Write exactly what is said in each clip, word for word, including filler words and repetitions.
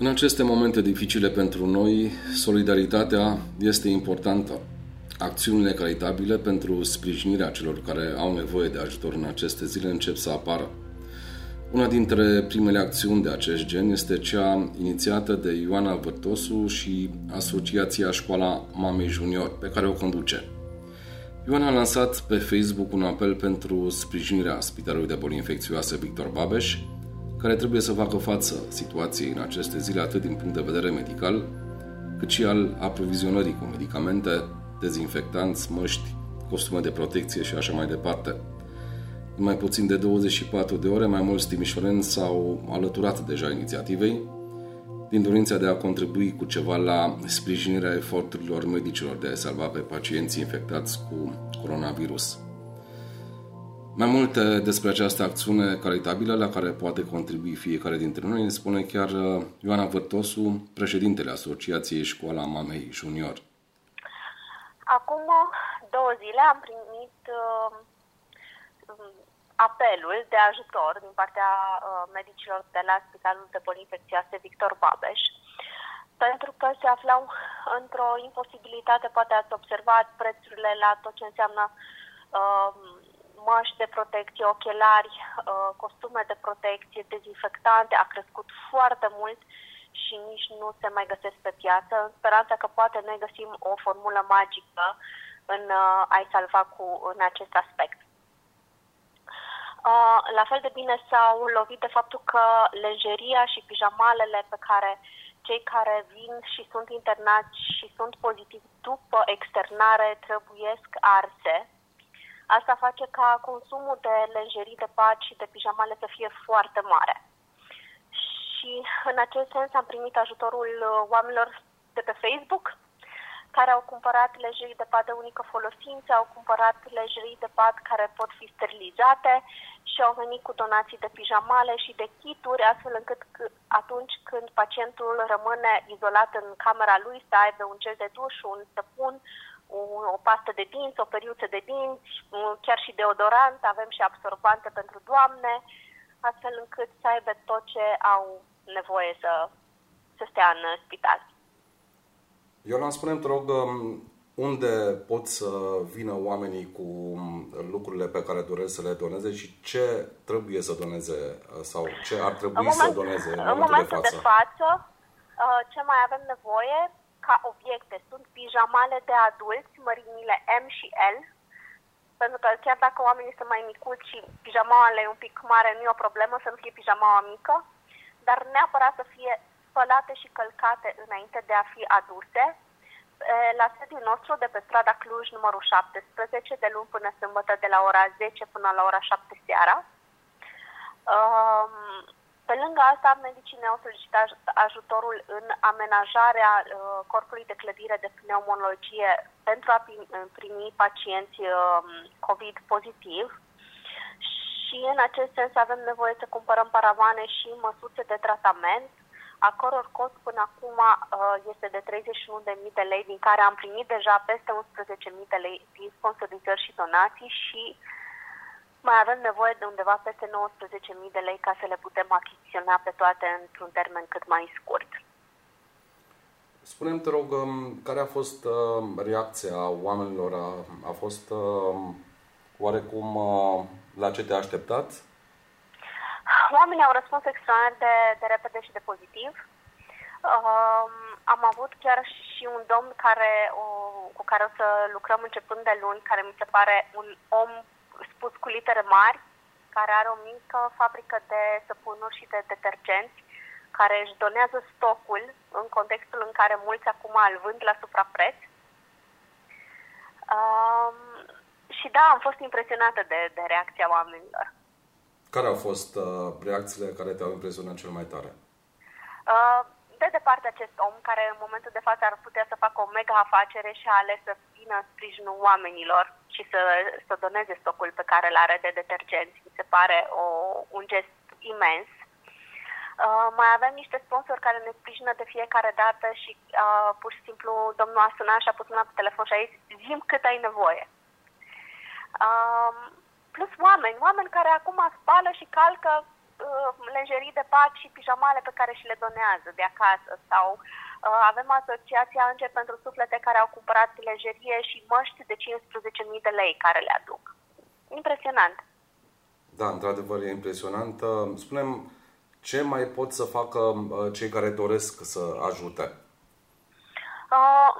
În aceste momente dificile pentru noi, solidaritatea este importantă. Acțiunile caritabile pentru sprijinirea celor care au nevoie de ajutor în aceste zile încep să apară. Una dintre primele acțiuni de acest gen este cea inițiată de Ioana Vârtosu și Asociația Școala Mamei Junior, pe care o conduce. Ioana a lansat pe Facebook un apel pentru sprijinirea Spitalului de Boli Infecțioase Victor Babeș, care trebuie să facă față situației în aceste zile atât din punct de vedere medical, cât și al aprovizionării cu medicamente, dezinfectanți, măști, costume de protecție și așa mai departe. În mai puțin de douăzeci și patru de ore, mai mulți timișoreni s-au alăturat deja inițiativei, din dorința de a contribui cu ceva la sprijinirea eforturilor medicilor de a salva pe pacienții infectați cu coronavirus. Mai multe despre această acțiune caritabilă la care poate contribui fiecare dintre noi îmi spune chiar Ioana Vârtosu, președintele Asociației Școala Mamei Junior. Acum două zile am primit uh, apelul de ajutor din partea uh, medicilor de la Spitalul de Boli Infecțioase Victor Babeș, pentru că se aflau într-o imposibilitate, poate ați observat prețurile la tot ce înseamnă uh, măști de protecție, ochelari, uh, costume de protecție, dezinfectante, a crescut foarte mult și nici nu se mai găsesc pe piață, în speranța că poate noi găsim o formulă magică în uh, a-i salva cu, în acest aspect. Uh, la fel de bine s-au lovit de faptul că lenjeria și pijamalele pe care cei care vin și sunt internați și sunt pozitivi după externare trebuiesc arse. Asta face ca consumul de lenjerii de pat și de pijamale să fie foarte mare. Și în acest sens am primit ajutorul oamenilor de pe Facebook, care au cumpărat lenjerii de pat de unică folosință, au cumpărat lenjerii de pat care pot fi sterilizate și au venit cu donații de pijamale și de kituri, astfel încât atunci când pacientul rămâne izolat în camera lui să aibă un gel de duș, un săpun, o pastă de dinți, o periuță de dinți, chiar și deodorant, avem și absorbantă pentru doamne, astfel încât să aibă tot ce au nevoie să, să stea în spital. Ioana, spune-mi, te rog, unde pot să vină oamenii cu lucrurile pe care doresc să le doneze și ce trebuie să doneze sau ce ar trebui moment, să doneze în, în momentul, momentul de față? De față, ce mai avem nevoie ca obiecte sunt pijamale de adulți, mărimile M și L, pentru că chiar dacă oamenii sunt mai micuți și pijamaua e un pic mare, nu e o problemă să nu fie pijamaua mică, dar neapărat să fie spălate și călcate înainte de a fi aduse. La sediul nostru de pe strada Cluj, numărul șaptesprezece, de luni până sâmbătă, de la ora zece până la ora șapte seara. Pe lângă asta, medicii ne-au solicitat ajutorul în amenajarea corpului de clădire de pneumologie pentru a primi pacienți COVID pozitiv. Și în acest sens avem nevoie să cumpărăm paravane și măsuțe de tratament, a căror cost până acum este de treizeci și unu de mii de lei, din care am primit deja peste unsprezece mii de lei din sponsorizări și donații și mai avem nevoie de undeva peste nouăsprezece mii de lei ca să le putem achiziționa pe toate într-un termen cât mai scurt. Spune-mi, te rog, care a fost reacția oamenilor? A, a fost oarecum la ce te-ai așteptat? Oamenii au răspuns extraordinar de, de repede și de pozitiv. Um, am avut chiar și un domn care, o, cu care o să lucrăm începând de luni, care mi se pare un om spus cu litere mari, care are o mică fabrică de săpunuri și de detergenți, care își donează stocul în contextul în care mulți acum îl vând la suprapreț. Um, și da, am fost impresionată de, de reacția oamenilor. Care au fost uh, reacțiile care te-au impresionat cel mai tare? Uh, de departe acest om, care în momentul de față ar putea să facă o mega afacere și a ales să vină în sprijinul oamenilor și să, să doneze stocul pe care îl are de detergenți. Mi se pare o, un gest imens. Uh, mai avem niște sponsori care ne sprijină de fiecare dată și uh, pur și simplu domnul a sunat și a pus mâna pe telefon și a zis, zi-mi cât ai nevoie. Uh, plus oameni, oameni care acum spală și calcă uh, lenjerii de pat și pijamale pe care și le donează de acasă, sau uh, avem Asociația Angel pentru Suflete care au cumpărat lenjerie și măști de cincisprezece mii de lei care le aduc. Impresionant! Da, într-adevăr e impresionant. Spunem, ce mai pot să facă cei care doresc să ajute? Uh,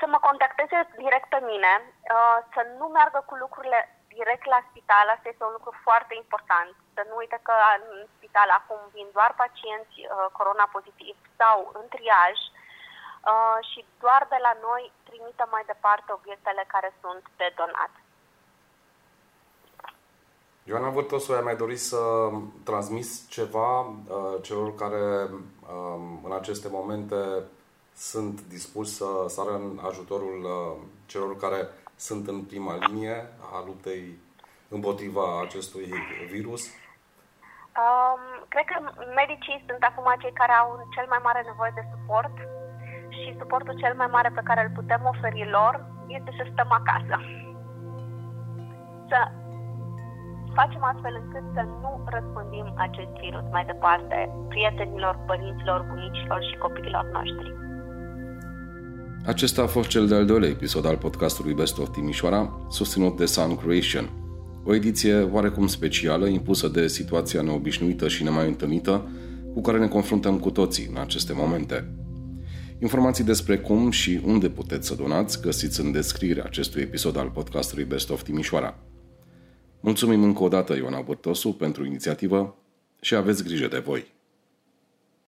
să mă contacteze direct pe mine, uh, să nu meargă cu lucrurile direct la spital, asta este un lucru foarte important. Să nu uite că în spital acum vin doar pacienți uh, corona pozitiv sau în triaj uh, și doar de la noi trimită mai departe obiectele care sunt de donat. Ioana Vârtosu, ai mai dorit să transmis ceva uh, celor care uh, în aceste momente sunt dispuși să sară în ajutorul uh, celor care sunt în prima linie a luptei împotriva acestui virus? Um, cred că medicii sunt acum cei care au cel mai mare nevoie de suport și suportul cel mai mare pe care îl putem oferi lor este să stăm acasă. Să facem astfel încât să nu răspândim acest virus mai departe prietenilor, părinților, bunicilor și copiilor noștri. Acesta a fost cel de-al doilea episod al podcastului Best of Timișoara, susținut de Soundcreation, o ediție oarecum specială impusă de situația neobișnuită și nemai întâlnită cu care ne confruntăm cu toții în aceste momente. Informații despre cum și unde puteți să donați găsiți în descrierea acestui episod al podcastului Best of Timișoara. Mulțumim încă o dată Ioana Vârtosu pentru inițiativă și aveți grijă de voi!